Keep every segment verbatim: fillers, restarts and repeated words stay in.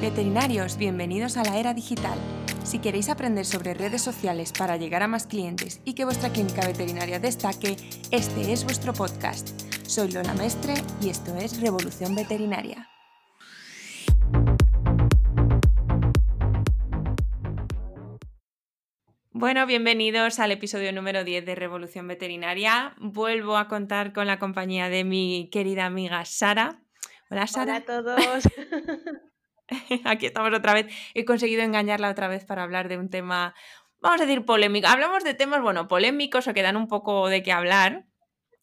Veterinarios, bienvenidos a la era digital. Si queréis aprender sobre redes sociales para llegar a más clientes y que vuestra clínica veterinaria destaque, este es vuestro podcast. Soy Lola Mestre y esto es Revolución Veterinaria. Bueno, bienvenidos al episodio número diez de Revolución Veterinaria. Vuelvo a contar con la compañía de mi querida amiga Sara. Hola, Sara. Hola a todos. Aquí estamos otra vez. He conseguido engañarla otra vez para hablar de un tema, vamos a decir, polémico. Hablamos de temas, bueno, polémicos o que dan un poco de qué hablar.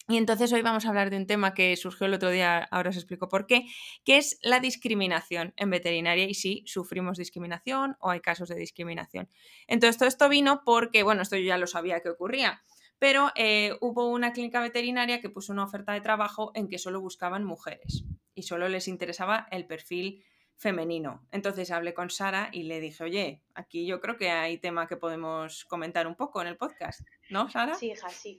Y entonces hoy vamos a hablar de un tema que surgió el otro día, ahora os explico por qué, que es la discriminación en veterinaria y si sufrimos discriminación o hay casos de discriminación. Entonces todo esto vino porque, bueno, esto yo ya lo sabía que ocurría, pero eh, hubo una clínica veterinaria que puso una oferta de trabajo en que solo buscaban mujeres y solo les interesaba el perfil femenino. Entonces hablé con Sara y le dije, oye, aquí yo creo que hay tema que podemos comentar un poco en el podcast, ¿no, Sara? Sí, hija, sí.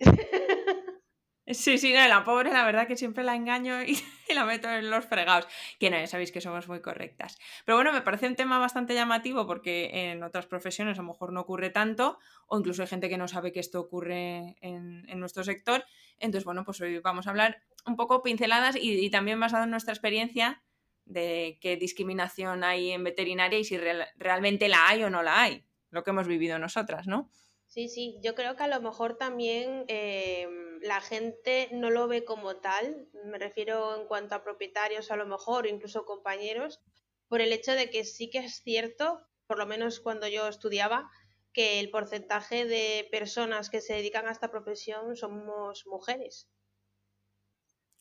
Sí, sí, no, la pobre, la verdad que siempre la engaño y, y la meto en los fregados, que no, ya sabéis que somos muy correctas. Pero bueno, me parece un tema bastante llamativo porque en otras profesiones a lo mejor no ocurre tanto o incluso hay gente que no sabe que esto ocurre en, en nuestro sector. Entonces, bueno, pues hoy vamos a hablar un poco pinceladas y, y también basado en nuestra experiencia de qué discriminación hay en veterinaria y si re- realmente la hay o no la hay, lo que hemos vivido nosotras, ¿no? Sí, sí, yo creo que a lo mejor también eh, la gente no lo ve como tal, me refiero en cuanto a propietarios a lo mejor, incluso compañeros, por el hecho de que sí que es cierto, por lo menos cuando yo estudiaba, que el porcentaje de personas que se dedican a esta profesión somos mujeres.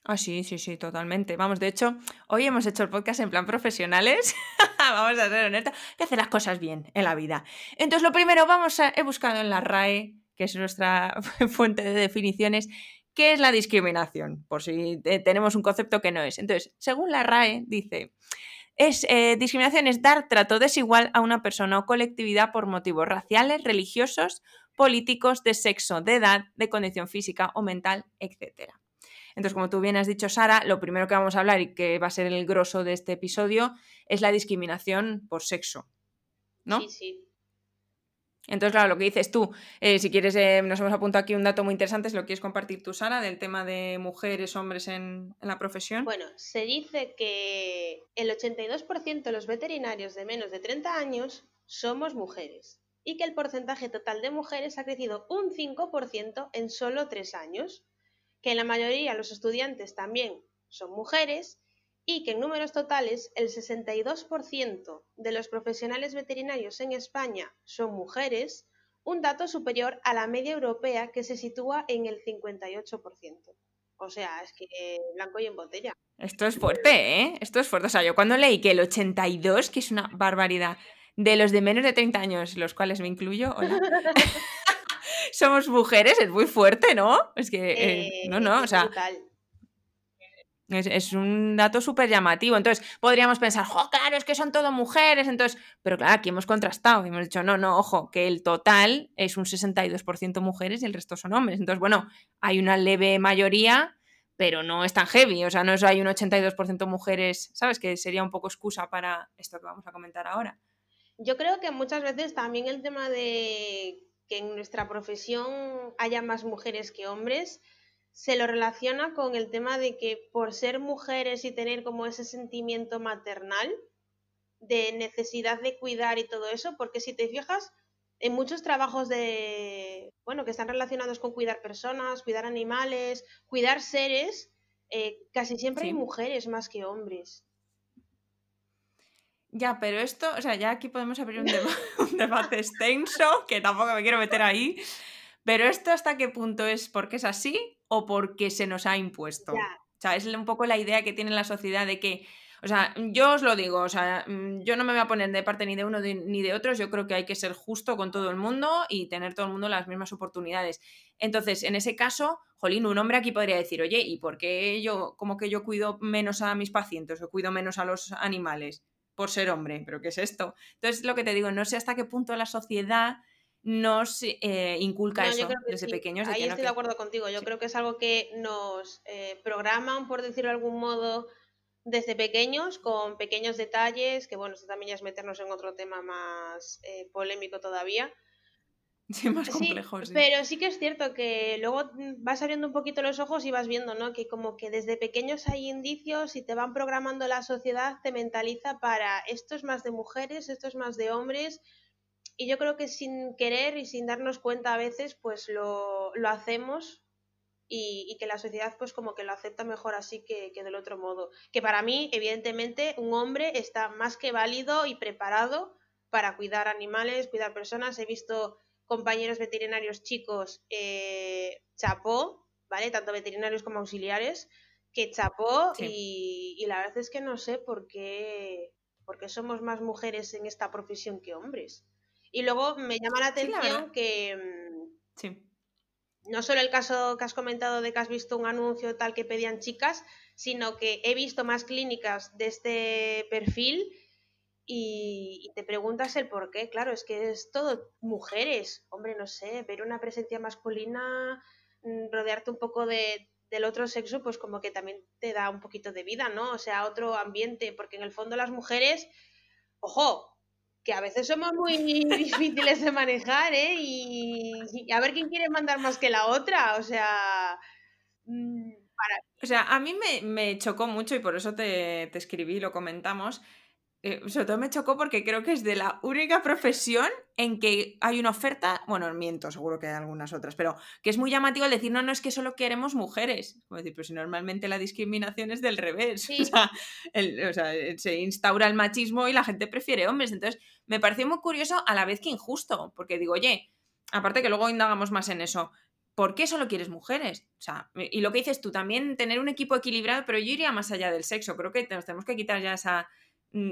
Ah, sí, sí, sí, totalmente. Vamos, de hecho, hoy hemos hecho el podcast en plan profesionales. Vamos a ser honestos, que hacer las cosas bien en la vida. Entonces, lo primero, vamos a, he buscado en la R A E, que es nuestra fuente de definiciones, qué es la discriminación, por si te, tenemos un concepto que no es. Entonces, según la R A E, dice, es, eh, discriminación es dar trato desigual a una persona o colectividad por motivos raciales, religiosos, políticos, de sexo, de edad, de condición física o mental, etcétera. Entonces, como tú bien has dicho, Sara, lo primero que vamos a hablar y que va a ser el grosso de este episodio es la discriminación por sexo, ¿no? Sí, sí. Entonces, claro, lo que dices tú, eh, si quieres, eh, nos hemos apuntado aquí un dato muy interesante, si lo quieres compartir tú, Sara, del tema de mujeres, hombres en, en la profesión. Bueno, se dice que el ochenta y dos por ciento de los veterinarios de menos de treinta años somos mujeres y que el porcentaje total de mujeres ha crecido un cinco por ciento en solo tres años. Que en la mayoría los estudiantes también son mujeres y que en números totales el sesenta y dos por ciento de los profesionales veterinarios en España son mujeres, un dato superior a la media europea que se sitúa en el cincuenta y ocho por ciento. O sea, es que eh, blanco y en botella. Esto es fuerte, ¿eh? Esto es fuerte. O sea, yo cuando leí que el ochenta y dos, que es una barbaridad, de los de menos de treinta años, los cuales me incluyo, hola. Somos mujeres, es muy fuerte, ¿no? Es que, eh, eh, no, no, o sea, es, es un dato súper llamativo. Entonces, podríamos pensar, ¡jo, claro, es que son todo mujeres! Entonces, pero claro, aquí hemos contrastado y hemos dicho, no, no, ojo, que el total es un sesenta y dos por ciento mujeres y el resto son hombres. Entonces, bueno, hay una leve mayoría, pero no es tan heavy. O sea, no es, hay un ochenta y dos por ciento mujeres, ¿sabes? Que sería un poco excusa para esto que vamos a comentar ahora. Yo creo que muchas veces también el tema de que en nuestra profesión haya más mujeres que hombres, se lo relaciona con el tema de que por ser mujeres y tener como ese sentimiento maternal de necesidad de cuidar y todo eso, porque si te fijas en muchos trabajos de bueno que están relacionados con cuidar personas, cuidar animales, cuidar seres, eh, casi siempre sí. Hay mujeres más que hombres. Ya, pero esto, o sea, ya aquí podemos abrir un, deba- un debate extenso, que tampoco me quiero meter ahí, pero esto hasta qué punto es porque es así o porque se nos ha impuesto. Yeah. O sea, es un poco la idea que tiene la sociedad de que, o sea, yo os lo digo, o sea, yo no me voy a poner de parte ni de uno de, ni de otros, yo creo que hay que ser justo con todo el mundo y tener todo el mundo las mismas oportunidades. Entonces, en ese caso, jolín, un hombre aquí podría decir, oye, ¿y por qué yo, como que yo cuido menos a mis pacientes o cuido menos a los animales? Por ser hombre, pero ¿qué es esto? Entonces, lo que te digo, no sé hasta qué punto la sociedad nos eh, inculca no, eso desde sí. pequeños. De Ahí que estoy no, de acuerdo que... contigo, yo sí. creo que es algo que nos eh, programan, por decirlo de algún modo, desde pequeños, con pequeños detalles, que bueno, esto también ya es meternos en otro tema más eh, polémico todavía. Sí, más complejo, sí, sí. Pero sí que es cierto que luego vas abriendo un poquito los ojos y vas viendo, ¿no? Que como que desde pequeños hay indicios y te van programando la sociedad, te mentaliza para esto es más de mujeres, esto es más de hombres. Y yo creo que sin querer y sin darnos cuenta a veces, pues lo, lo hacemos y, y que la sociedad pues como que lo acepta mejor así que, que del otro modo. Que para mí, evidentemente, un hombre está más que válido y preparado para cuidar animales, cuidar personas. He visto compañeros veterinarios chicos, eh, chapó, ¿vale? Tanto veterinarios como auxiliares, que chapó, sí. y, y la verdad es que no sé por qué, por qué somos más mujeres en esta profesión que hombres. Y luego me llama la atención sí, la que sí. no solo el caso que has comentado de que has visto un anuncio tal que pedían chicas, sino que he visto más clínicas de este perfil. Y te preguntas el por qué, claro, es que es todo mujeres, hombre, no sé, ver una presencia masculina, rodearte un poco de, del otro sexo, pues como que también te da un poquito de vida, ¿no? O sea, otro ambiente, porque en el fondo las mujeres, ojo, que a veces somos muy difíciles de manejar, ¿eh? Y, y a ver quién quiere mandar más que la otra, o sea... Para... O sea, a mí me, me chocó mucho y por eso te, te escribí, lo comentamos... Eh, sobre todo me chocó porque creo que es de la única profesión en que hay una oferta, bueno, miento, seguro que hay algunas otras, pero que es muy llamativo el decir, no, no, es que solo queremos mujeres. Como decir, pues si normalmente la discriminación es del revés, sí. o sea, el, o sea, se instaura el machismo y la gente prefiere hombres. Entonces, me pareció muy curioso a la vez que injusto, porque digo, oye, aparte que luego indagamos más en eso, ¿por qué solo quieres mujeres? O sea, y lo que dices tú, también tener un equipo equilibrado, pero yo iría más allá del sexo, creo que nos tenemos que quitar ya esa...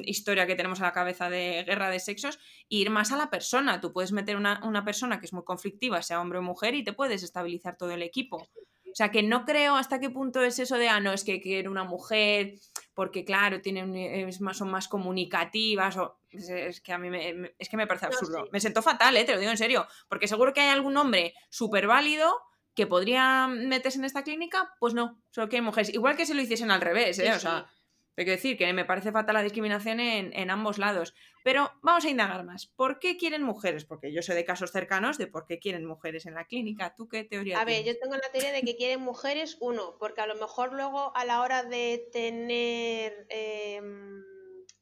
historia que tenemos a la cabeza de guerra de sexos e ir más a la persona. Tú puedes meter una, una persona que es muy conflictiva, sea hombre o mujer, y te puedes estabilizar todo el equipo. O sea, que no creo hasta qué punto es eso de, ah, no, es que quiero una mujer porque, claro, tienen, es más, son más comunicativas. O, es, es que a mí me, es que me parece absurdo. No, sí. Me sentó fatal, ¿eh? Te lo digo en serio. Porque seguro que hay algún hombre súper válido que podría meterse en esta clínica. Pues no, solo que hay mujeres. Igual que si lo hiciesen al revés, ¿eh? Sí, o sea... Sí. Hay que decir que me parece fatal la discriminación en, en ambos lados, pero vamos a indagar más. ¿Por qué quieren mujeres? Porque yo sé de casos cercanos de por qué quieren mujeres en la clínica. ¿Tú qué teoría a tienes? A ver, yo tengo la teoría de que quieren mujeres, uno, porque a lo mejor luego a la hora de tener... Eh,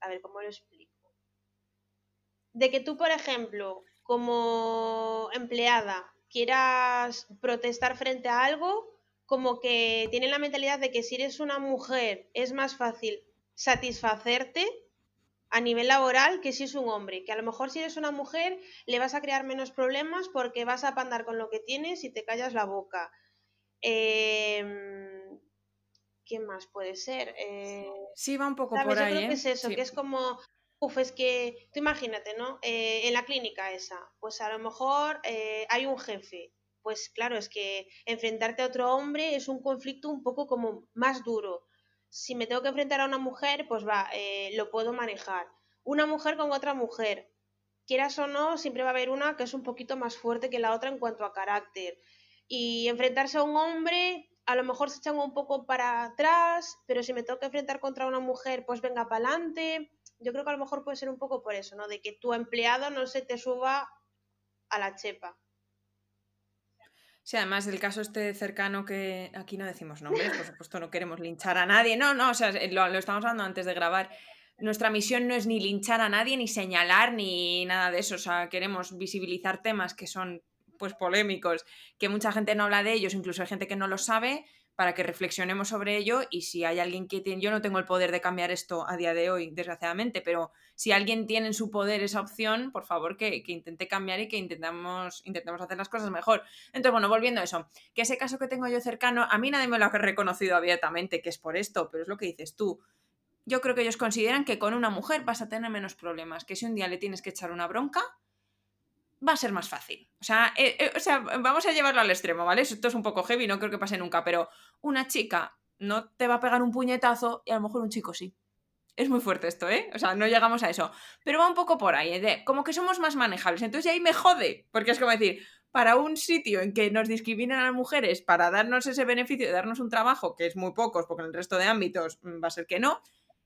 a ver, ¿cómo lo explico? De que tú, por ejemplo, como empleada, quieras protestar frente a algo... como que tienen la mentalidad de que si eres una mujer es más fácil satisfacerte a nivel laboral que si es un hombre, que a lo mejor si eres una mujer le vas a crear menos problemas porque vas a apandar con lo que tienes y te callas la boca. Eh... ¿Qué más puede ser? Eh... Sí, va un poco ¿sabes? Por ahí. Yo creo ¿eh? que es eso, sí. que es como... Uf, es que tú imagínate, ¿no? Eh, en la clínica esa, pues a lo mejor eh, hay un jefe. Pues claro, es que enfrentarte a otro hombre es un conflicto un poco como más duro. Si me tengo que enfrentar a una mujer, pues va, eh, lo puedo manejar. Una mujer con otra mujer, quieras o no, siempre va a haber una que es un poquito más fuerte que la otra en cuanto a carácter. Y enfrentarse a un hombre, a lo mejor se echan un poco para atrás, pero si me tengo que enfrentar contra una mujer, pues venga para adelante. Yo creo que a lo mejor puede ser un poco por eso, ¿no? De que tu empleado no se te suba a la chepa. Sí, además del caso este cercano que aquí no decimos nombres, por supuesto no queremos linchar a nadie, no, no, o sea, lo, lo estamos hablando antes de grabar, nuestra misión no es ni linchar a nadie, ni señalar, ni nada de eso, o sea, queremos visibilizar temas que son, pues, polémicos, que mucha gente no habla de ellos, incluso hay gente que no lo sabe, para que reflexionemos sobre ello y si hay alguien que tiene, yo no tengo el poder de cambiar esto a día de hoy, desgraciadamente, pero si alguien tiene en su poder esa opción, por favor que, que intente cambiar y que intentamos, intentemos hacer las cosas mejor. Entonces, bueno, volviendo a eso, que ese caso que tengo yo cercano, a mí nadie me lo ha reconocido abiertamente que es por esto, pero es lo que dices tú. Yo creo que ellos consideran que con una mujer vas a tener menos problemas, que si un día le tienes que echar una bronca, va a ser más fácil. O sea, eh, eh, o sea, vamos a llevarlo al extremo, ¿vale? Esto es un poco heavy, no creo que pase nunca, pero una chica no te va a pegar un puñetazo y a lo mejor un chico sí. Es muy fuerte esto, ¿eh? O sea, no llegamos a eso. Pero va un poco por ahí, de, como que somos más manejables. Entonces ahí me jode, porque es como decir, para un sitio en que nos discriminan a las mujeres para darnos ese beneficio de darnos un trabajo, que es muy pocos, porque en el resto de ámbitos va a ser que no,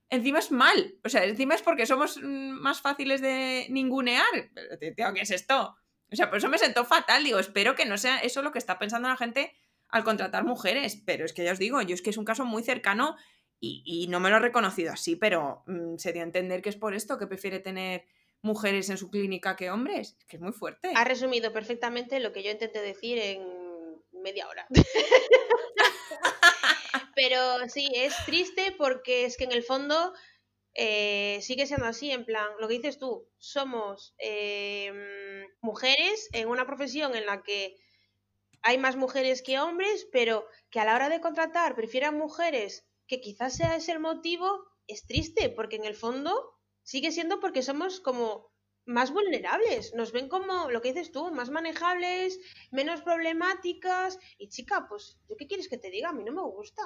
Encima es mal, o sea, encima es porque somos más fáciles de ningunear. Pero, tío, ¿qué es esto? O sea, por eso me sentó fatal. Digo, espero que no sea eso lo que está pensando la gente al contratar mujeres. Pero es que ya os digo, yo es que es un caso muy cercano y, y no me lo he reconocido así, pero mmm, se dio a entender que es por esto, que prefiere tener mujeres en su clínica que hombres. Es que es muy fuerte. Ha resumido perfectamente lo que yo intenté decir en media hora. Pero sí, es triste porque es que en el fondo eh, sigue siendo así, en plan, lo que dices tú, somos eh, mujeres en una profesión en la que hay más mujeres que hombres, pero que a la hora de contratar prefieran mujeres, que quizás sea ese el motivo, es triste porque en el fondo sigue siendo porque somos como más vulnerables, nos ven como, lo que dices tú, más manejables, menos problemáticas, y chica, pues, ¿yo qué quieres que te diga? A mí no me gusta.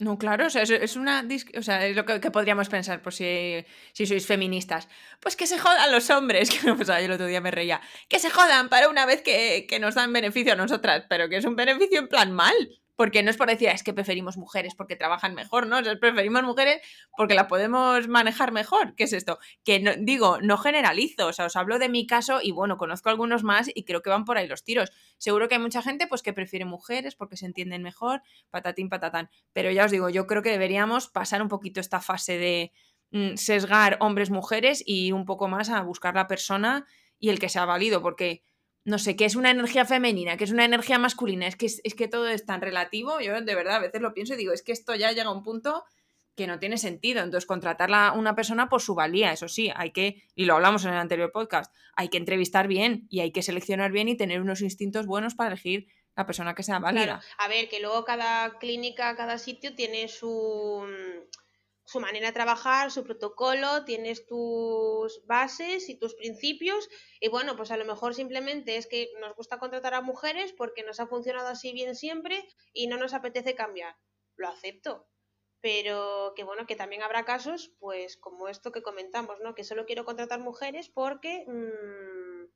No, claro, o sea, es una, o sea, es lo que, que podríamos pensar, pues si, si sois feministas, pues que se jodan los hombres, que o sea, yo el otro día me reía, que se jodan para una vez que, que nos dan beneficio a nosotras, pero que es un beneficio en plan mal, porque no es por decir, es que preferimos mujeres porque trabajan mejor, ¿no? O sea, preferimos mujeres porque las podemos manejar mejor, ¿qué es esto? Que no, digo, no generalizo, o sea, os hablo de mi caso y bueno, conozco algunos más y creo que van por ahí los tiros. Seguro que hay mucha gente pues que prefiere mujeres porque se entienden mejor, patatín, patatán, pero ya os digo, yo creo que deberíamos pasar un poquito esta fase de mm, sesgar hombres-mujeres y un poco más a buscar la persona y el que sea válido, porque no sé, que es una energía femenina, que es una energía masculina, es que, es, es que todo es tan relativo, yo de verdad a veces lo pienso y digo, es que esto ya llega a un punto que no tiene sentido, entonces contratar a una persona por su valía, eso sí, hay que, y lo hablamos en el anterior podcast, hay que entrevistar bien y hay que seleccionar bien y tener unos instintos buenos para elegir la persona que sea válida. Claro. A ver, que luego cada clínica, cada sitio tiene su, su manera de trabajar, su protocolo, tienes tus bases y tus principios y bueno, pues a lo mejor simplemente es que nos gusta contratar a mujeres porque nos ha funcionado así bien siempre y no nos apetece cambiar. Lo acepto, pero que bueno, que también habrá casos pues como esto que comentamos, ¿no? Que solo quiero contratar mujeres porque mmm,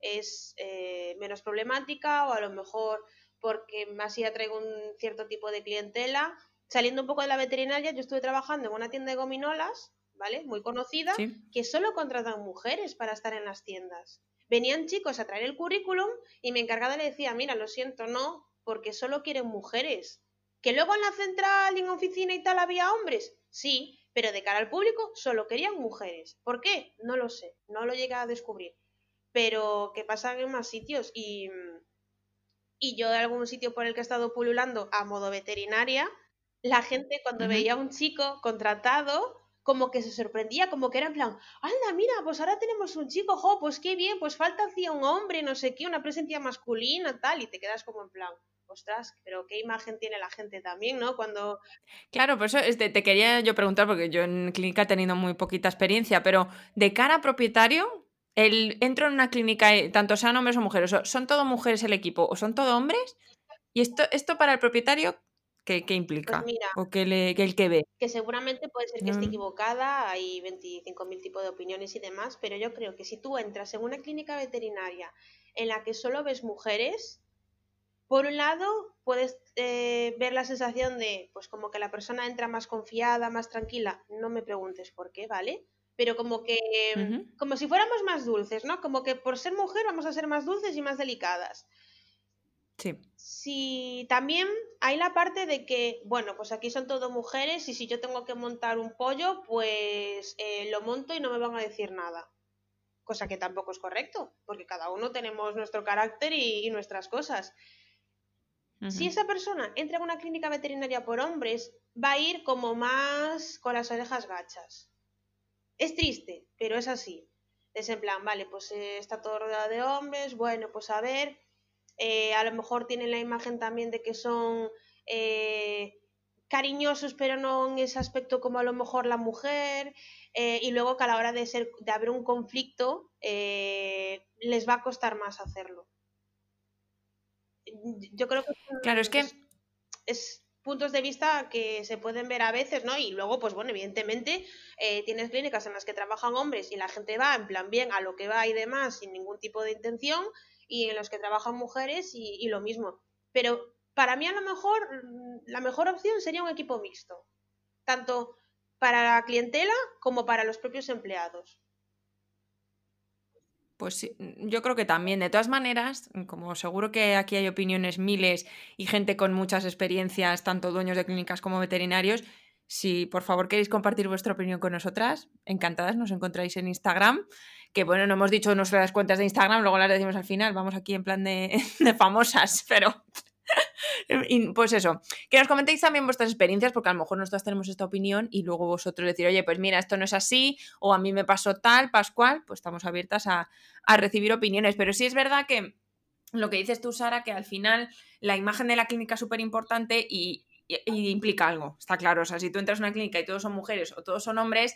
es eh, menos problemática o a lo mejor porque más ya traigo un cierto tipo de clientela. Saliendo un poco de la veterinaria, yo estuve trabajando en una tienda de gominolas, ¿vale? Muy conocida, sí. Que solo contratan mujeres para estar en las tiendas. Venían chicos a traer el currículum y mi encargada le decía, mira, lo siento, no, porque solo quieren mujeres. Que luego en la central y en oficina y tal había hombres, sí, pero de cara al público solo querían mujeres. ¿Por qué? No lo sé, no lo llegué a descubrir. Pero que pasan en más sitios y, y yo de algún sitio por el que he estado pululando a modo veterinaria, la gente cuando uh-huh. veía a un chico contratado, como que se sorprendía, como que era en plan, anda, mira, pues ahora tenemos un chico, jo, pues qué bien, pues falta hacía un hombre, no sé qué, una presencia masculina, tal, y te quedas como en plan, ostras, pero qué imagen tiene la gente también, ¿no? Cuando... Claro, por eso este, te quería yo preguntar, porque yo en clínica he tenido muy poquita experiencia, pero de cara a propietario, el, entro en una clínica, tanto sean hombres o mujeres, o son todo mujeres el equipo, o son todo hombres, y esto, esto para el propietario... ¿Qué, qué implica? Pues mira, o que, le, que el que ve. Que seguramente puede ser que esté equivocada, hay veinticinco mil tipos de opiniones y demás, pero yo creo que si tú entras en una clínica veterinaria en la que solo ves mujeres, por un lado puedes eh, ver la sensación de, pues como que la persona entra más confiada, más tranquila, no me preguntes por qué, ¿vale? Pero como que, uh-huh. como si fuéramos más dulces, ¿no? Como que por ser mujer vamos a ser más dulces y más delicadas. Sí. Sí, también hay la parte de que, bueno, pues aquí son todo mujeres y si yo tengo que montar un pollo, pues eh, lo monto y no me van a decir nada. Cosa que tampoco es correcto, porque cada uno tenemos nuestro carácter y, y nuestras cosas. Uh-huh. Si esa persona entra en una clínica veterinaria por hombres, va a ir como más con las orejas gachas. Es triste, pero es así. Es en plan, vale, pues eh, está todo rodeado de hombres, bueno, pues a ver... Eh, a lo mejor tienen la imagen también de que son eh, cariñosos, pero no en ese aspecto como a lo mejor la mujer, eh, y luego que a la hora de ser de haber un conflicto eh, les va a costar más hacerlo. Yo creo que son, claro, es que es, es puntos de vista que se pueden ver a veces, ¿no? Y luego, pues bueno, evidentemente eh, tienes clínicas en las que trabajan hombres y la gente va en plan bien a lo que va y demás, sin ningún tipo de intención. Y en los que trabajan mujeres y, y lo mismo. Pero para mí a lo mejor la mejor opción sería un equipo mixto. Tanto para la clientela como para los propios empleados. Pues sí, yo creo que también. De todas maneras, como seguro que aquí hay opiniones miles y gente con muchas experiencias, tanto dueños de clínicas como veterinarios, si por favor queréis compartir vuestra opinión con nosotras, encantadas, nos encontráis en Instagram, que bueno, no hemos dicho nuestras cuentas de Instagram, luego las decimos al final, vamos aquí en plan de, de famosas, pero... Y pues eso, que nos comentéis también vuestras experiencias, porque a lo mejor nosotros tenemos esta opinión y luego vosotros decir, oye, pues mira, esto no es así, o a mí me pasó tal, Pascual, pues estamos abiertas a, a recibir opiniones. Pero sí es verdad que lo que dices tú, Sara, que al final la imagen de la clínica es súper importante y, y, y implica algo, está claro. O sea, si tú entras a una clínica y todos son mujeres o todos son hombres,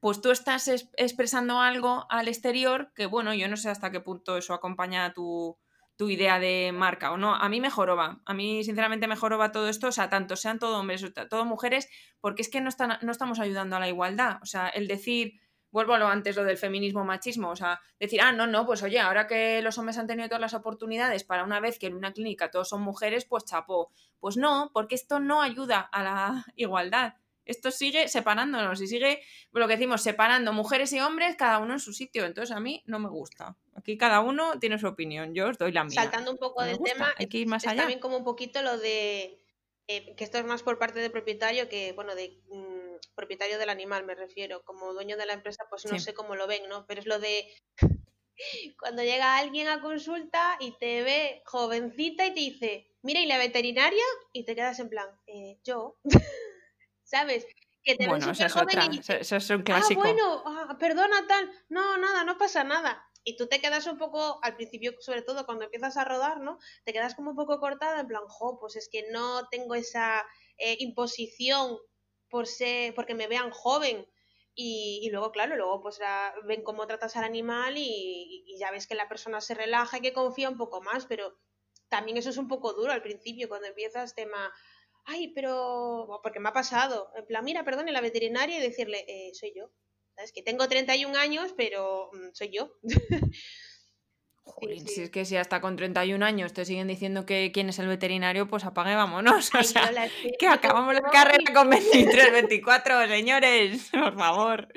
pues tú estás es, expresando algo al exterior que, bueno, yo no sé hasta qué punto eso acompaña a tu... tu idea de marca o no. A mí me joroba, a mí sinceramente me joroba todo esto, o sea, tanto sean todo hombres o todo mujeres, porque es que no, están, no estamos ayudando a la igualdad. O sea, el decir, vuelvo a lo antes, lo del feminismo-machismo, o sea, decir, ah, no, no, pues oye, ahora que los hombres han tenido todas las oportunidades para una vez que en una clínica todos son mujeres, pues chapó. Pues no, porque esto no ayuda a la igualdad. Esto sigue separándonos y sigue, lo que decimos, separando mujeres y hombres, cada uno en su sitio. Entonces a mí no me gusta. Aquí cada uno tiene su opinión, yo os doy la mía. Saltando un poco del tema, hay que ir más allá. Es también como un poquito lo de, eh, que esto es más por parte del propietario que, bueno, de mmm, propietario del animal me refiero, como dueño de la empresa, pues no sí. sé cómo lo ven, ¿no? Pero es lo de cuando llega alguien a consulta y te ve jovencita y te dice, mira, ¿y la veterinaria? Y te quedas en plan, eh, yo... ¿Sabes? Que te bueno, eso es, otra. Y... eso es un clásico. Ah, bueno, ah, perdona tal, no, nada, no pasa nada. Y tú te quedas un poco, al principio, sobre todo cuando empiezas a rodar, ¿no? Te quedas como un poco cortada, en plan, jo, pues es que no tengo esa eh, imposición por ser, porque me vean joven. Y, y luego, claro, luego pues la, ven cómo tratas al animal y, y ya ves que la persona se relaja y que confía un poco más, pero también eso es un poco duro al principio, cuando empiezas tema... Ay, pero... porque me ha pasado. En plan, mira, perdón, en la veterinaria y decirle, eh, soy yo. ¿Sabes? Que tengo treinta y un años, pero mmm, soy yo. Joder, sí, sí. Si es que si hasta con treinta y un años te siguen diciendo que quién es el veterinario, pues apague, vámonos. Ay, o sea, no la que acabamos la carrera con veintitrés, veinticuatro, señores, por favor.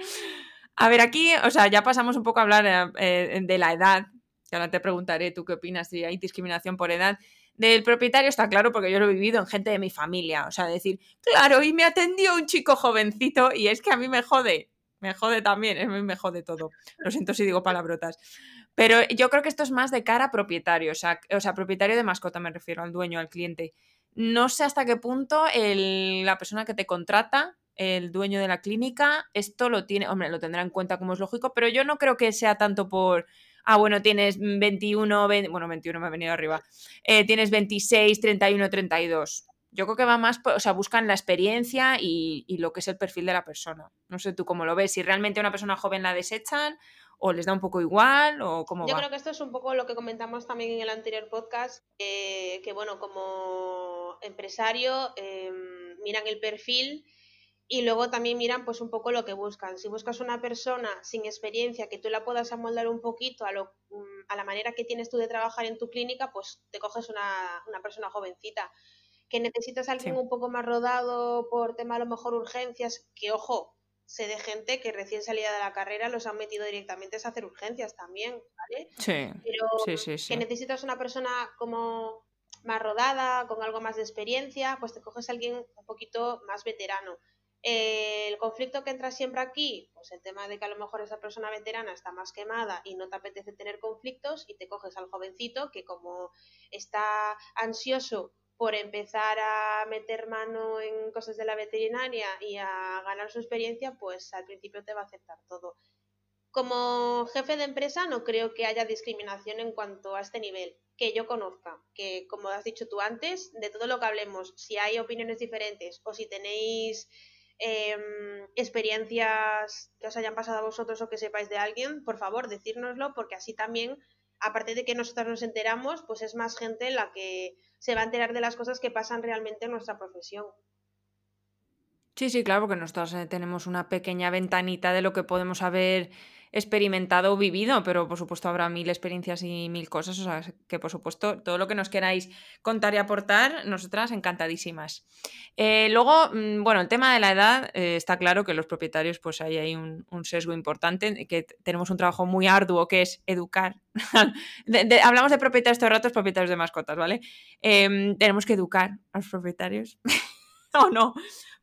A ver, aquí, o sea, ya pasamos un poco a hablar eh, de la edad. Y ahora te preguntaré tú qué opinas si hay discriminación por edad. Del propietario está claro porque yo lo he vivido en gente de mi familia, o sea, decir, claro, y me atendió un chico jovencito y es que a mí me jode, me jode también, a mí me jode todo, lo siento si digo palabrotas, pero yo creo que esto es más de cara a propietario, o sea, o sea propietario de mascota me refiero, al dueño, al cliente, no sé hasta qué punto el, la persona que te contrata, el dueño de la clínica, esto lo tiene, hombre, lo tendrá en cuenta como es lógico, pero yo no creo que sea tanto por... Ah, bueno, tienes veintiuno, veinte, bueno, veintiuno me ha venido arriba. Eh, tienes veintiséis, treinta y uno, treinta y dos. Yo creo que va más, o sea, buscan la experiencia y, y lo que es el perfil de la persona. No sé tú cómo lo ves, si realmente a una persona joven la desechan o les da un poco igual o cómo va. Yo creo que esto es un poco lo que comentamos también en el anterior podcast, eh, que bueno, como empresario eh, miran el perfil. Y luego también miran pues un poco lo que buscan. Si buscas una persona sin experiencia que tú la puedas amoldar un poquito a, lo, a la manera que tienes tú de trabajar en tu clínica, pues te coges una, una persona jovencita. Que necesitas alguien sí. un poco más rodado por tema a lo mejor urgencias, que ojo, sé de gente que recién salida de la carrera los han metido directamente a hacer urgencias también, ¿vale? Sí, Pero sí, sí, sí. que necesitas una persona como más rodada, con algo más de experiencia, pues te coges a alguien un poquito más veterano. El conflicto que entra siempre aquí, pues el tema de que a lo mejor esa persona veterana está más quemada y no te apetece tener conflictos y te coges al jovencito que como está ansioso por empezar a meter mano en cosas de la veterinaria y a ganar su experiencia, pues al principio te va a aceptar todo. Como jefe de empresa no creo que haya discriminación en cuanto a este nivel, que yo conozca, que como has dicho tú antes, de todo lo que hablemos, si hay opiniones diferentes o si tenéis... Eh, experiencias que os hayan pasado a vosotros o que sepáis de alguien, por favor, decírnoslo, porque así también, aparte de que nosotros nos enteramos, pues es más gente la que se va a enterar de las cosas que pasan realmente en nuestra profesión. Sí, sí, claro, porque nosotros tenemos una pequeña ventanita de lo que podemos saber experimentado o vivido, pero por supuesto habrá mil experiencias y mil cosas, o sea, que por supuesto todo lo que nos queráis contar y aportar, nosotras encantadísimas. Eh, luego, bueno, el tema de la edad, eh, está claro que los propietarios, pues hay ahí un, un sesgo importante, que tenemos un trabajo muy arduo que es educar. de, de, hablamos de propietarios todo el rato, propietarios de mascotas, ¿vale? Eh, tenemos que educar a los propietarios. ¿O no?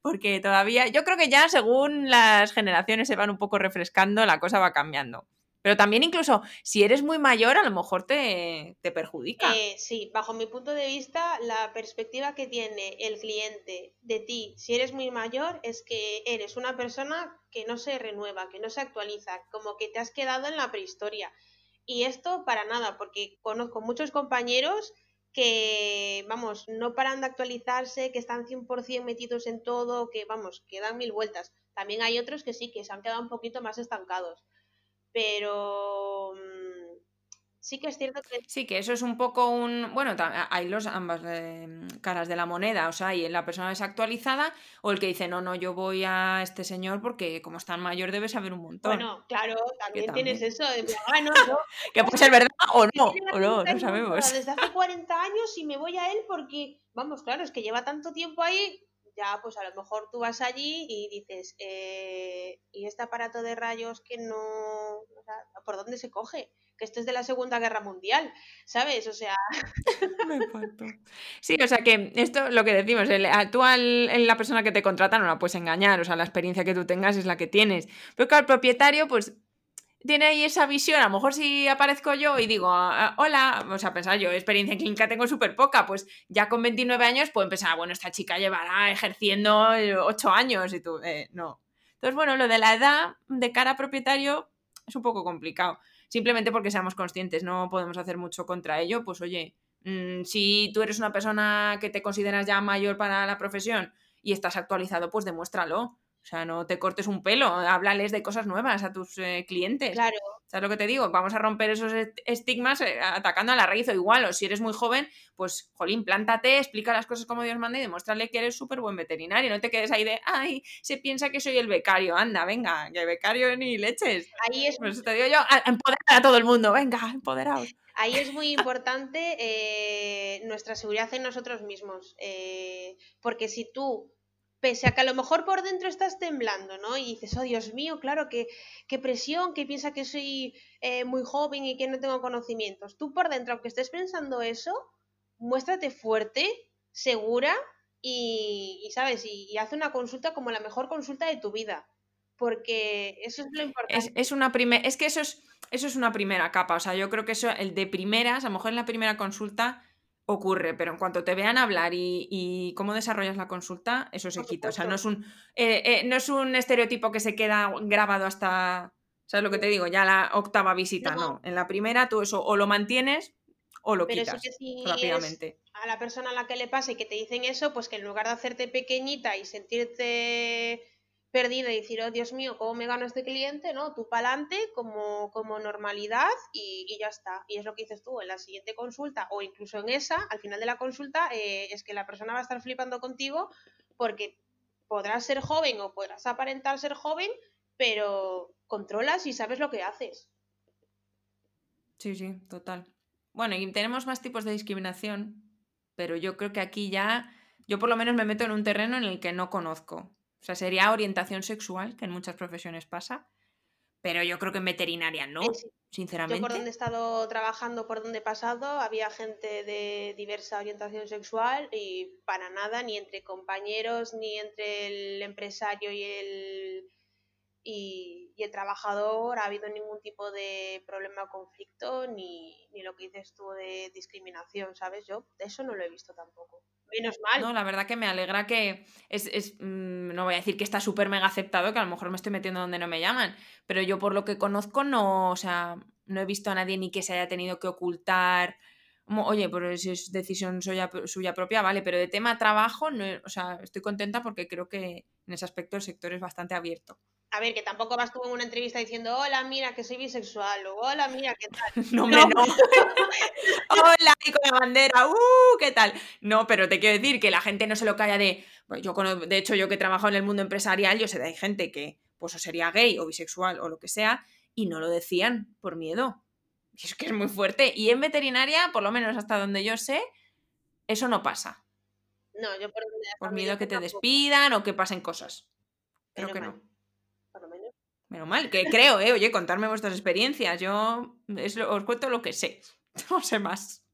Porque todavía, yo creo que ya según las generaciones se van un poco refrescando, la cosa va cambiando. Pero también incluso si eres muy mayor, a lo mejor te, te perjudica. Eh, sí, bajo mi punto de vista, la perspectiva que tiene el cliente de ti, si eres muy mayor, es que eres una persona que no se renueva, que no se actualiza, como que te has quedado en la prehistoria. Y esto para nada, porque conozco muchos compañeros que, vamos, no paran de actualizarse, que están cien por cien metidos en todo, que, vamos, que dan mil vueltas. También hay otros que sí, que se han quedado un poquito más estancados. Pero sí que es cierto que... Sí, que eso es un poco un... Bueno, hay los ambas eh, caras de la moneda, o sea, hay la persona desactualizada o el que dice, no, no, yo voy a este señor porque como es tan mayor debe saber un montón. Bueno, claro, también, también. tienes eso de... Ah, no, no. Que puede ser verdad o no, o no, no sabemos. Desde hace cuarenta años y me voy a él porque, vamos, claro, es que lleva tanto tiempo ahí, ya pues a lo mejor tú vas allí y dices, eh, y este aparato de rayos que no... O sea, ¿por dónde se coge? Esto es de la Segunda Guerra Mundial, ¿sabes? O sea... Me faltó. Sí, o sea que esto lo que decimos, el, tú a la persona que te contrata no la puedes engañar, o sea, la experiencia que tú tengas es la que tienes. Pero claro, el propietario pues tiene ahí esa visión, a lo mejor si aparezco yo y digo, hola, o sea, pensar yo, experiencia en clínica tengo súper poca, pues ya con veintinueve años puedo empezar, bueno, esta chica llevará ejerciendo ocho años y tú, eh, no. Entonces, bueno, lo de la edad de cara a propietario es un poco complicado. Simplemente porque seamos conscientes, no podemos hacer mucho contra ello, pues oye, mmm, si tú eres una persona que te consideras ya mayor para la profesión y estás actualizado, pues demuéstralo, o sea, no te cortes un pelo, háblales de cosas nuevas a tus eh, clientes. Claro. ¿Sabes lo que te digo? Vamos a romper esos estigmas atacando a la raíz, o igual, o si eres muy joven, pues, jolín, plántate, explica las cosas como Dios manda y demuéstrale que eres súper buen veterinario, no te quedes ahí de, ay, se piensa que soy el becario, anda, venga, que becario ni leches. Ahí es... Por eso te digo yo, empoderar a todo el mundo, venga, empoderaos. Ahí es muy importante eh, nuestra seguridad en nosotros mismos, eh, porque si tú... Pese a que a lo mejor por dentro estás temblando, ¿no? Y dices, oh Dios mío, claro, qué, qué presión, que piensa que soy eh, muy joven y que no tengo conocimientos. Tú por dentro, aunque estés pensando eso, muéstrate fuerte, segura y, y ¿sabes? Y, y haz una consulta como la mejor consulta de tu vida. Porque eso es lo importante. Es, es, una primer, es que eso es, eso es una primera capa. O sea, yo creo que eso, el de primeras, a lo mejor en la primera consulta... ocurre, pero en cuanto te vean hablar y, y cómo desarrollas la consulta, eso se quita, o sea, no es un eh, eh, no es un estereotipo que se queda grabado hasta, ¿sabes lo que te digo? Ya la octava visita, no, no. En la primera tú eso o lo mantienes o lo pero quitas sí que sí rápidamente. A la persona a la que le pase que te dicen eso, pues que en lugar de hacerte pequeñita y sentirte perdida y decir, oh Dios mío, ¿cómo me gano este cliente? No, tú pa'lante como, como normalidad y, y ya está. Y es lo que dices tú, en la siguiente consulta o incluso en esa, al final de la consulta, eh, es que la persona va a estar flipando contigo porque podrás ser joven o podrás aparentar ser joven, pero controlas y sabes lo que haces. Sí, sí, total. Bueno, y tenemos más tipos de discriminación, pero yo creo que aquí ya, yo por lo menos me meto en un terreno en el que no conozco. O sea, sería orientación sexual, que en muchas profesiones pasa, pero yo creo que en veterinaria no, sí. Sinceramente. Yo por donde he estado trabajando, por donde he pasado, había gente de diversa orientación sexual y para nada, ni entre compañeros, ni entre el empresario y el, y, y el trabajador ha habido ningún tipo de problema o conflicto, ni, ni lo que dices tú de discriminación, ¿sabes? Yo eso no lo he visto tampoco. Menos mal. No, la verdad que me alegra que es, es mmm, no voy a decir que está súper mega aceptado, que a lo mejor me estoy metiendo donde no me llaman, pero yo por lo que conozco no, o sea, no he visto a nadie ni que se haya tenido que ocultar, como, oye, pero si es decisión suya, suya propia, vale, pero de tema trabajo, no, o sea, estoy contenta porque creo que en ese aspecto el sector es bastante abierto. A ver, que tampoco vas tú en una entrevista diciendo, hola, mira, que soy bisexual, o hola, mira, ¿qué tal? No, me no. no. Hola, y con la bandera, ¡uh! ¿Qué tal? No, pero te quiero decir que la gente no se lo calla de... yo De hecho, yo que trabajo en el mundo empresarial, yo sé de hay gente que pues o sería gay o bisexual o lo que sea, y no lo decían por miedo. Y es que es muy fuerte. Y en veterinaria, por lo menos hasta donde yo sé, eso no pasa. No, yo por, por miedo que te despidan o que pasen cosas. Creo que no. Por lo menos. Menos mal, que creo, ¿eh? Oye, contarme vuestras experiencias. Yo es lo, os cuento lo que sé. No sé más.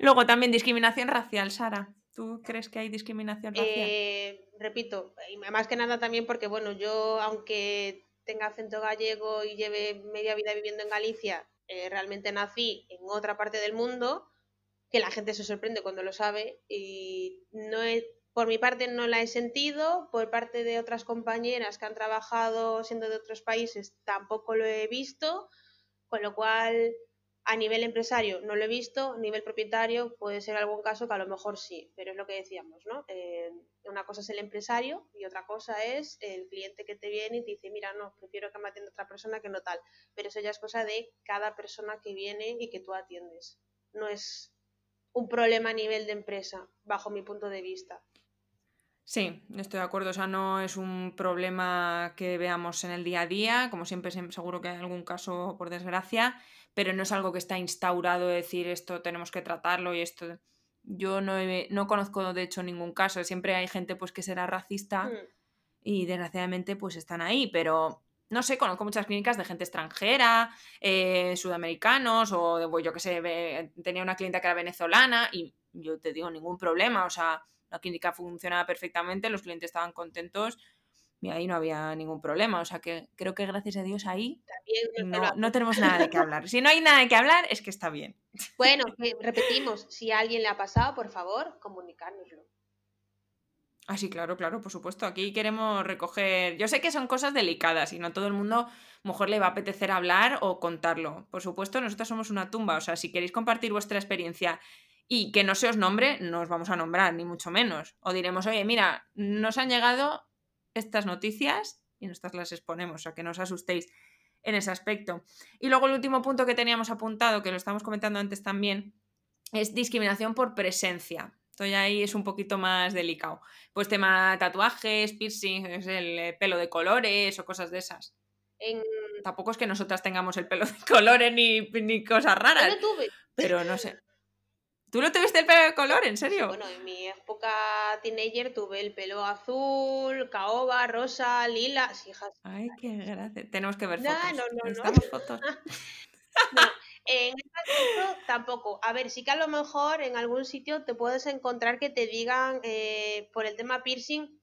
Luego también discriminación racial, Sara. ¿Tú crees que hay discriminación racial? Eh, repito, más que nada también porque, bueno, yo aunque tenga acento gallego y lleve media vida viviendo en Galicia, eh, realmente nací en otra parte del mundo, que la gente se sorprende cuando lo sabe, y no he, por mi parte no la he sentido, por parte de otras compañeras que han trabajado siendo de otros países tampoco lo he visto, con lo cual... A nivel empresario no lo he visto, a nivel propietario puede ser algún caso que a lo mejor sí, pero es lo que decíamos, ¿no? Eh, una cosa es el empresario y otra cosa es el cliente que te viene y te dice, mira, no, prefiero que me atienda otra persona que no tal. Pero eso ya es cosa de cada persona que viene y que tú atiendes. No es un problema a nivel de empresa, bajo mi punto de vista. Sí, estoy de acuerdo, o sea, no es un problema que veamos en el día a día, como siempre seguro que hay algún caso, por desgracia, pero no es algo que está instaurado de decir esto tenemos que tratarlo y esto... Yo no, he, no conozco de hecho ningún caso, siempre hay gente pues que será racista mm. y desgraciadamente pues están ahí, pero no sé, conozco muchas clínicas de gente extranjera, eh, sudamericanos o de, yo qué sé, tenía una clienta que era venezolana y yo te digo ningún problema, o sea... La clínica funcionaba perfectamente, los clientes estaban contentos y ahí no había ningún problema. O sea que creo que gracias a Dios ahí no, no tenemos nada de qué hablar. Si no hay nada de qué hablar es que está bien. Bueno, repetimos, si a alguien le ha pasado, por favor, comunicárnoslo. Ah, sí, claro, claro, por supuesto. Aquí queremos recoger... Yo sé que son cosas delicadas y no todo el mundo a lo mejor le va a apetecer hablar o contarlo. Por supuesto, nosotros somos una tumba. O sea, si queréis compartir vuestra experiencia... Y que no se os nombre, no os vamos a nombrar, ni mucho menos. O diremos, oye, mira, nos han llegado estas noticias y nosotras las exponemos, o sea, que no os asustéis en ese aspecto. Y luego el último punto que teníamos apuntado, que lo estábamos comentando antes también, es discriminación por presencia. Esto ya ahí es un poquito más delicado. Pues tema tatuajes, piercings, el pelo de colores o cosas de esas. En... Tampoco es que nosotras tengamos el pelo de colores ni, ni cosas raras. Yo lo tuve. Pero no sé... ¿Tú no tuviste el pelo de color, en serio? Sí, bueno, en mi época teenager tuve el pelo azul, caoba, rosa, lila... Sí, hijas. Ay, qué gracia. Tenemos que ver no, fotos. No, no, Necesitamos no. fotos. No, en este caso tampoco. A ver, sí que a lo mejor en algún sitio te puedes encontrar que te digan eh, por el tema piercing,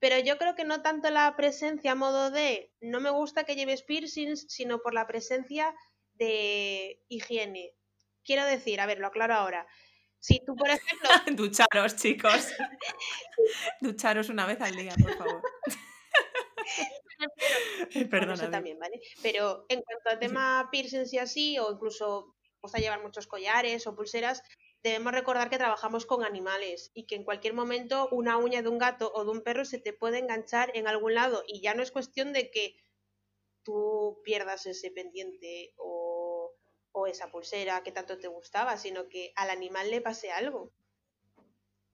pero yo creo que no tanto la presencia a modo de no me gusta que lleves piercings, sino por la presencia de higiene. Quiero decir, a ver, lo aclaro ahora. Si tú, por ejemplo... Ducharos, chicos. Ducharos una vez al día, por favor. Pero, perdóname. Eso también, ¿vale? Pero en cuanto al tema piercings y así, o incluso gusta llevar muchos collares o pulseras, debemos recordar que trabajamos con animales y que en cualquier momento una uña de un gato o de un perro se te puede enganchar en algún lado y ya no es cuestión de que tú pierdas ese pendiente o o esa pulsera que tanto te gustaba, sino que al animal le pase algo,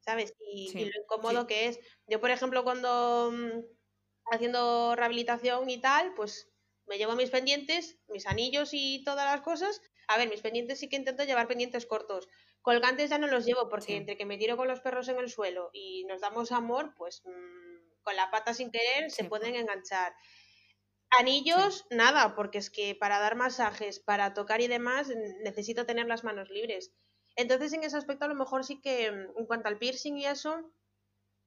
¿sabes? Y, sí, y lo incómodo sí. que es. Yo, por ejemplo, cuando mmm, haciendo rehabilitación y tal, pues me llevo mis pendientes, mis anillos y todas las cosas. A ver, mis pendientes sí que intento llevar pendientes cortos. Colgantes ya no los llevo porque sí. entre que me tiro con los perros en el suelo y nos damos amor, pues mmm, con la pata sin querer sí. se pueden enganchar. Anillos, sí. nada, porque es que para dar masajes, para tocar y demás, necesito tener las manos libres. Entonces, en ese aspecto, a lo mejor sí que, en cuanto al piercing y eso,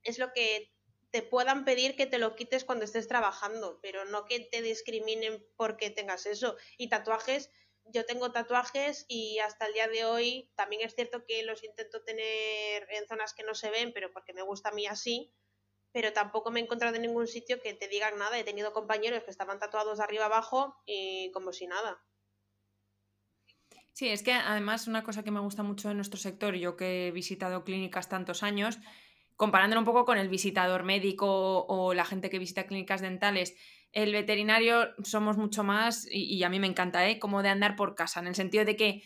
es lo que te puedan pedir que te lo quites cuando estés trabajando, pero no que te discriminen porque tengas eso. Y tatuajes, yo tengo tatuajes y hasta el día de hoy, también es cierto que los intento tener en zonas que no se ven, pero porque me gusta a mí así. Pero tampoco me he encontrado en ningún sitio que te digan nada. He tenido compañeros que estaban tatuados de arriba abajo y como si nada. Sí, es que además una cosa que me gusta mucho de nuestro sector, yo que he visitado clínicas tantos años, comparándolo un poco con el visitador médico o la gente que visita clínicas dentales, el veterinario somos mucho más, y, y a mí me encanta, ¿eh? Como de andar por casa, en el sentido de que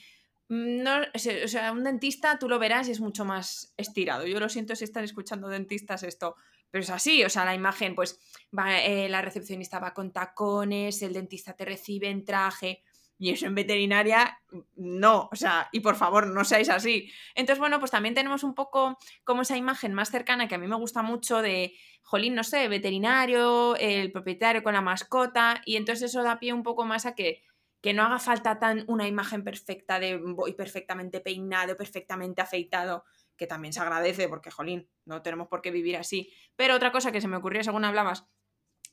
no, o sea, un dentista tú lo verás y es mucho más estirado. Yo lo siento si están escuchando dentistas esto, Pero es así, o sea, la imagen, pues va, eh, la recepcionista va con tacones, el dentista te recibe en traje, y eso en veterinaria no, o sea, y por favor no seáis así. Entonces, bueno, pues también tenemos un poco como esa imagen más cercana que a mí me gusta mucho de, jolín, no sé, veterinario, el propietario con la mascota, y entonces eso da pie un poco más a que, que no haga falta tan una imagen perfecta de voy perfectamente peinado, perfectamente afeitado, que también se agradece porque, jolín, no tenemos por qué vivir así. Pero otra cosa que se me ocurrió según hablabas,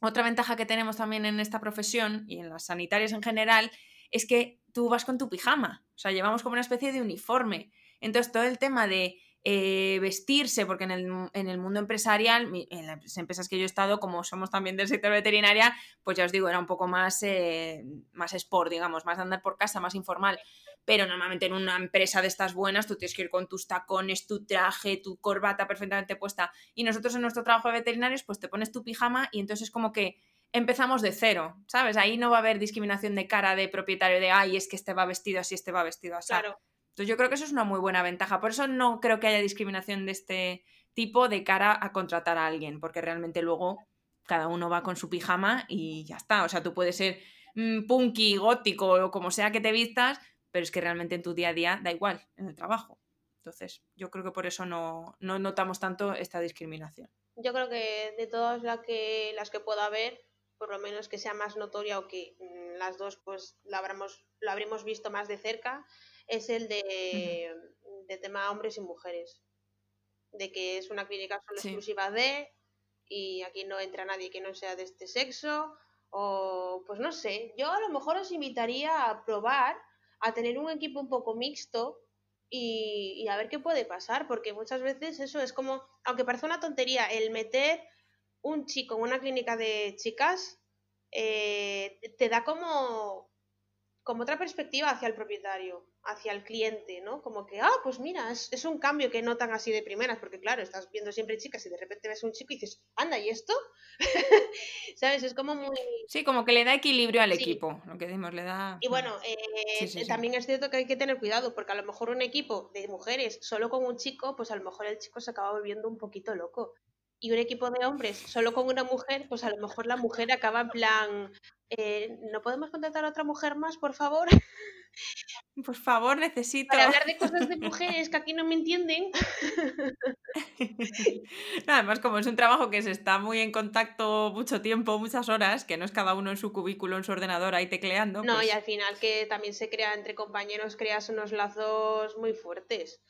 otra ventaja que tenemos también en esta profesión y en las sanitarias en general, es que tú vas con tu pijama, o sea, llevamos como una especie de uniforme. Entonces, todo el tema de eh, vestirse, porque en el, en el mundo empresarial, en las empresas que yo he estado, como somos también del sector veterinaria, pues ya os digo, era un poco más, eh, más sport, digamos, más de andar por casa, más informal. Pero normalmente en una empresa de estas buenas tú tienes que ir con tus tacones, tu traje, tu corbata perfectamente puesta. Y nosotros en nuestro trabajo de veterinarios, pues te pones tu pijama y entonces es como que empezamos de cero, ¿sabes? Ahí no va a haber discriminación de cara de propietario de, ay, es que este va vestido así, este va vestido así. Claro. Entonces yo creo que eso es una muy buena ventaja. Por eso no creo que haya discriminación de este tipo de cara a contratar a alguien, porque realmente luego cada uno va con su pijama y ya está. O sea, tú puedes ser mmm, punky, gótico o como sea que te vistas, pero es que realmente en tu día a día da igual en el trabajo. Entonces yo creo que por eso no, no notamos tanto esta discriminación. Yo creo que de todas las que, las que pueda haber, por lo menos que sea más notoria o que mmm, las dos pues lo habremos, lo habremos visto más de cerca, es el de, uh-huh. de tema hombres y mujeres, de que es una clínica solo sí. exclusiva de, y aquí no entra nadie que no sea de este sexo, o pues no sé, yo a lo mejor os invitaría a probar a tener un equipo un poco mixto y, y a ver qué puede pasar, porque muchas veces eso es como, aunque parece una tontería, el meter un chico en una clínica de chicas eh, te da como, como otra perspectiva hacia el propietario, hacia el cliente, ¿no? Como que, ah, pues mira, es, es un cambio que notan así de primeras, porque claro, estás viendo siempre chicas y de repente ves un chico y dices, anda, ¿y esto? ¿Sabes? Es como muy... Sí, como que le da equilibrio al sí. equipo, lo que decimos, le da... Y bueno, eh, sí, sí, también sí. es cierto que hay que tener cuidado, porque a lo mejor un equipo de mujeres solo con un chico, pues a lo mejor el chico se acaba volviendo un poquito loco. Y un equipo de hombres solo con una mujer, pues a lo mejor la mujer acaba en plan, eh, ¿no podemos contratar a otra mujer más, por favor? Por favor, necesito. Para hablar de cosas de mujeres que aquí no me entienden. Además, como es un trabajo que se está muy en contacto mucho tiempo, muchas horas, que no es cada uno en su cubículo, en su ordenador ahí tecleando. No, pues... y al final que también se crea entre compañeros, creas unos lazos muy fuertes.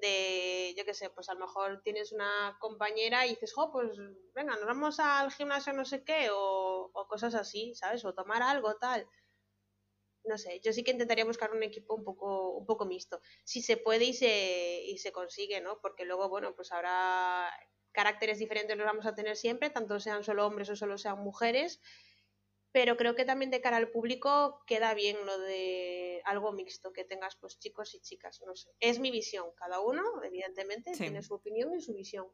De, yo qué sé, pues a lo mejor tienes una compañera y dices, jo, pues venga, nos vamos al gimnasio no sé qué, o, o cosas así, ¿sabes? O tomar algo, tal. No sé, yo sí que intentaría buscar un equipo un poco un poco mixto, si se puede y se, y se consigue, ¿no? Porque luego, bueno, pues habrá caracteres diferentes, los vamos a tener siempre, tanto sean solo hombres o solo sean mujeres, pero creo que también de cara al público queda bien lo de algo mixto, que tengas pues chicos y chicas, no sé. Es mi visión, cada uno, evidentemente, sí. tiene su opinión y su visión.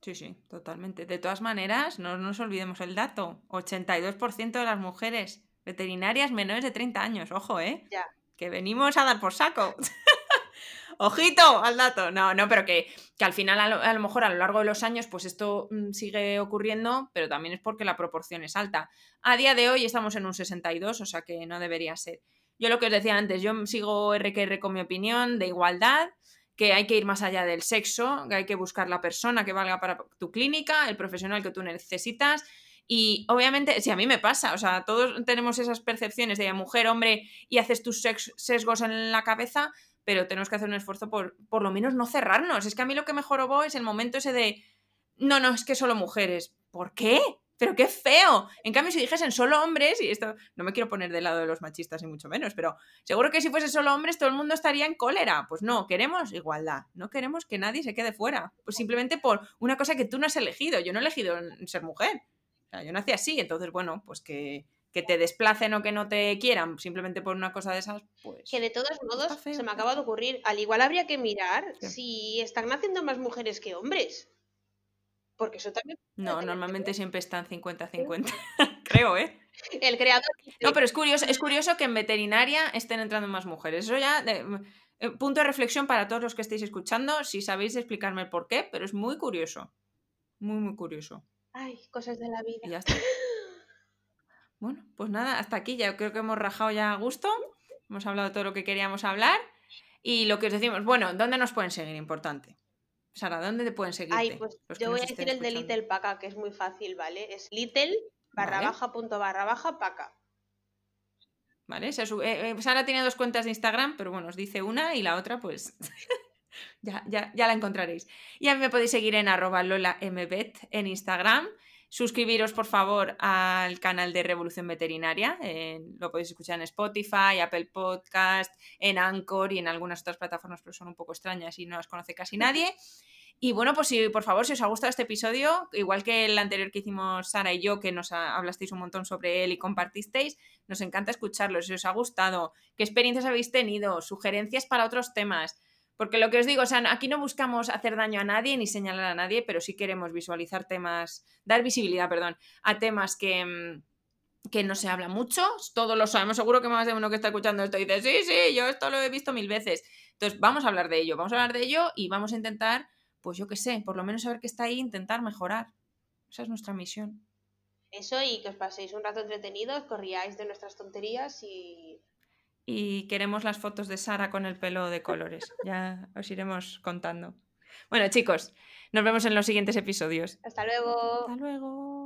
Sí, sí, totalmente. De todas maneras, no nos olvidemos el dato, ochenta y dos por ciento de las mujeres veterinarias menores de treinta años, ojo, ¿eh? Ya. Que venimos a dar por saco. ¡Ojito al dato! No, no, pero que, que al final, a lo, a lo mejor a lo largo de los años, pues esto mmm, sigue ocurriendo, pero también es porque la proporción es alta. A día de hoy estamos en un sesenta y dos, o sea que no debería ser. Yo lo que os decía antes, yo sigo erre que erre con mi opinión de igualdad, que hay que ir más allá del sexo, que hay que buscar la persona que valga para tu clínica, el profesional que tú necesitas... Y obviamente, si a mí me pasa, o sea, todos tenemos esas percepciones de mujer, hombre, y haces tus sesgos en la cabeza, pero tenemos que hacer un esfuerzo por, por lo menos no cerrarnos. Es que a mí lo que me jorobó es el momento ese de, no, no, es que solo mujeres. ¿Por qué? Pero qué feo. En cambio, si dijesen solo hombres, y esto no me quiero poner del lado de los machistas ni mucho menos, pero seguro que si fuese solo hombres todo el mundo estaría en cólera. Pues no, queremos igualdad, no queremos que nadie se quede fuera. Pues simplemente por una cosa que tú no has elegido. Yo no he elegido ser mujer. Yo nací así, entonces, bueno, pues que, que te desplacen o que no te quieran simplemente por una cosa de esas, pues... Que de todos modos, feo, se me acaba de ocurrir, al igual habría que mirar sí. si están naciendo más mujeres que hombres. Porque eso también... No, normalmente siempre están cincuenta cincuenta, creo, ¿eh? El creador... No, pero es curioso, es curioso que en veterinaria estén entrando más mujeres. Eso ya... De... Punto de reflexión para todos los que estéis escuchando, si sabéis explicarme el porqué, pero es muy curioso. Muy, muy curioso. Ay, cosas de la vida. Y ya está. Bueno, pues nada, hasta aquí ya creo que hemos rajado ya a gusto. Hemos hablado de todo lo que queríamos hablar. Y lo que os decimos, bueno, ¿dónde nos pueden seguir? Importante. Sara, ¿dónde te pueden seguir? Ay, pues yo voy a decir el de Little Paca, que es muy fácil, ¿vale? Es little barra baja punto barra baja paca. Vale, se sube, eh, eh, Sara tiene dos cuentas de Instagram, pero bueno, os dice una y la otra, pues ya, ya, ya la encontraréis. Y a mí me podéis seguir en arroba lola m vet en Instagram. Suscribiros, por favor, al canal de Revolución Veterinaria. Eh, lo podéis escuchar en Spotify, Apple Podcast, en Anchor y en algunas otras plataformas, pero son un poco extrañas y no las conoce casi nadie. Y bueno, pues si, por favor, si os ha gustado este episodio, igual que el anterior que hicimos Sara y yo, que nos hablasteis un montón sobre él y compartisteis, nos encanta escucharlo. Si os ha gustado, qué experiencias habéis tenido, sugerencias para otros temas. Porque lo que os digo, o sea, aquí no buscamos hacer daño a nadie ni señalar a nadie, pero sí queremos visualizar temas, dar visibilidad, perdón, a temas que, que no se habla mucho. Todos lo sabemos, seguro que más de uno que está escuchando esto dice, sí, sí, yo esto lo he visto mil veces. Entonces vamos a hablar de ello, vamos a hablar de ello y vamos a intentar, pues yo qué sé, por lo menos saber qué está ahí, intentar mejorar. Esa es nuestra misión. Eso, y que os paséis un rato entretenidos, corríais de nuestras tonterías y... Y queremos las fotos de Sara con el pelo de colores. Ya os iremos contando. Bueno, chicos, nos vemos en los siguientes episodios. Hasta luego. Hasta luego.